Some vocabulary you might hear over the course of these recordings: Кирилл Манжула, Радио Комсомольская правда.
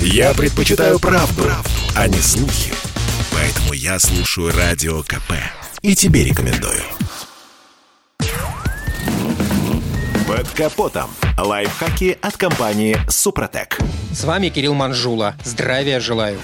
Я предпочитаю правду, а не слухи. Поэтому я слушаю Радио КП. И тебе рекомендую. Под капотом. Лайфхаки от компании «Супротек». С вами Кирилл Манжула. Здравия желаю.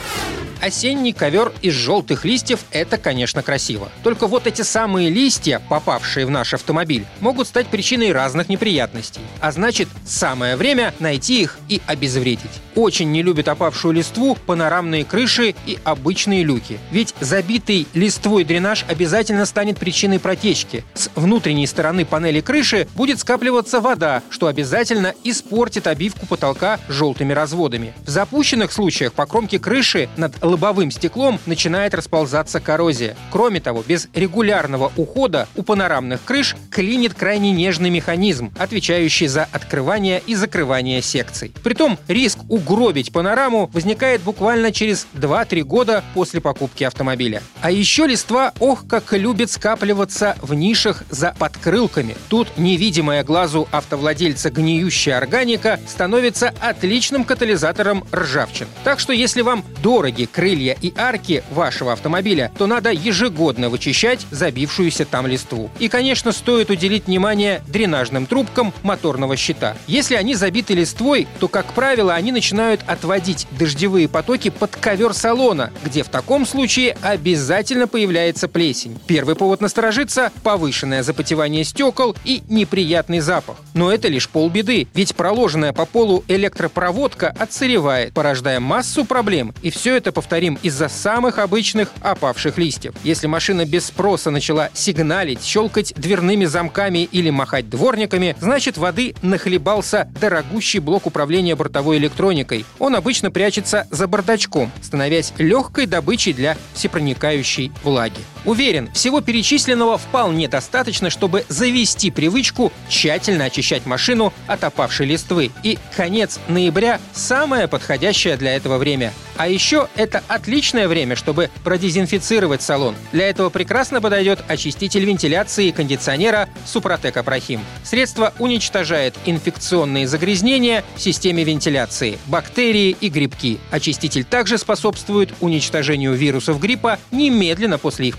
Осенний ковер из желтых листьев – это, конечно, красиво. Только вот эти самые листья, попавшие в наш автомобиль, могут стать причиной разных неприятностей. А значит, самое время найти их и обезвредить. Очень не любят опавшую листву панорамные крыши и обычные люки. Ведь забитый листвой дренаж обязательно станет причиной протечки. С внутренней стороны панели крыши будет скапливаться вода, что обязательно испортит обивку потолка желтыми разводами. В запущенных случаях по кромке крыши над лобовым стеклом начинает расползаться коррозия. Кроме того, без регулярного ухода у панорамных крыш клинит крайне нежный механизм, отвечающий за открывание и закрывание секций. Притом риск угробить панораму возникает буквально через 2-3 года после покупки автомобиля. А еще листва, ох, как любит скапливаться в нишах за подкрылками. Тут невидимая глазу автовладельца гниющая органика становится отличным катализатором ржавчин. Так что если вам дороги крылья и арки вашего автомобиля, то надо ежегодно вычищать забившуюся там листву. И, конечно, стоит уделить внимание дренажным трубкам моторного щита. Если они забиты листвой, то, как правило, они начинают отводить дождевые потоки под ковер салона, где в таком случае обязательно появляется плесень. Первый повод насторожиться – повышенное запотевание стекол и неприятный запах. Но это лишь полбеды, ведь проложенная по полу электропроводка отсыревает, порождая массу проблем, и все это, повторим, из-за самых обычных опавших листьев. Если машина без спроса начала сигналить, щелкать дверными замками или махать дворниками, значит, воды нахлебался дорогущий блок управления бортовой электроникой. Он обычно прячется за бардачком, становясь легкой добычей для всепроникающей влаги. Уверен, всего перечисленного вполне достаточно, чтобы завести привычку тщательно очищать машину от опавшей листвы. И конец ноября – самое подходящее для этого время. А еще это отличное время, чтобы продезинфицировать салон. Для этого прекрасно подойдет очиститель вентиляции и кондиционера «Супротек Апрахим». Средство уничтожает инфекционные загрязнения в системе вентиляции, бактерии и грибки. Очиститель также способствует уничтожению вирусов гриппа немедленно после их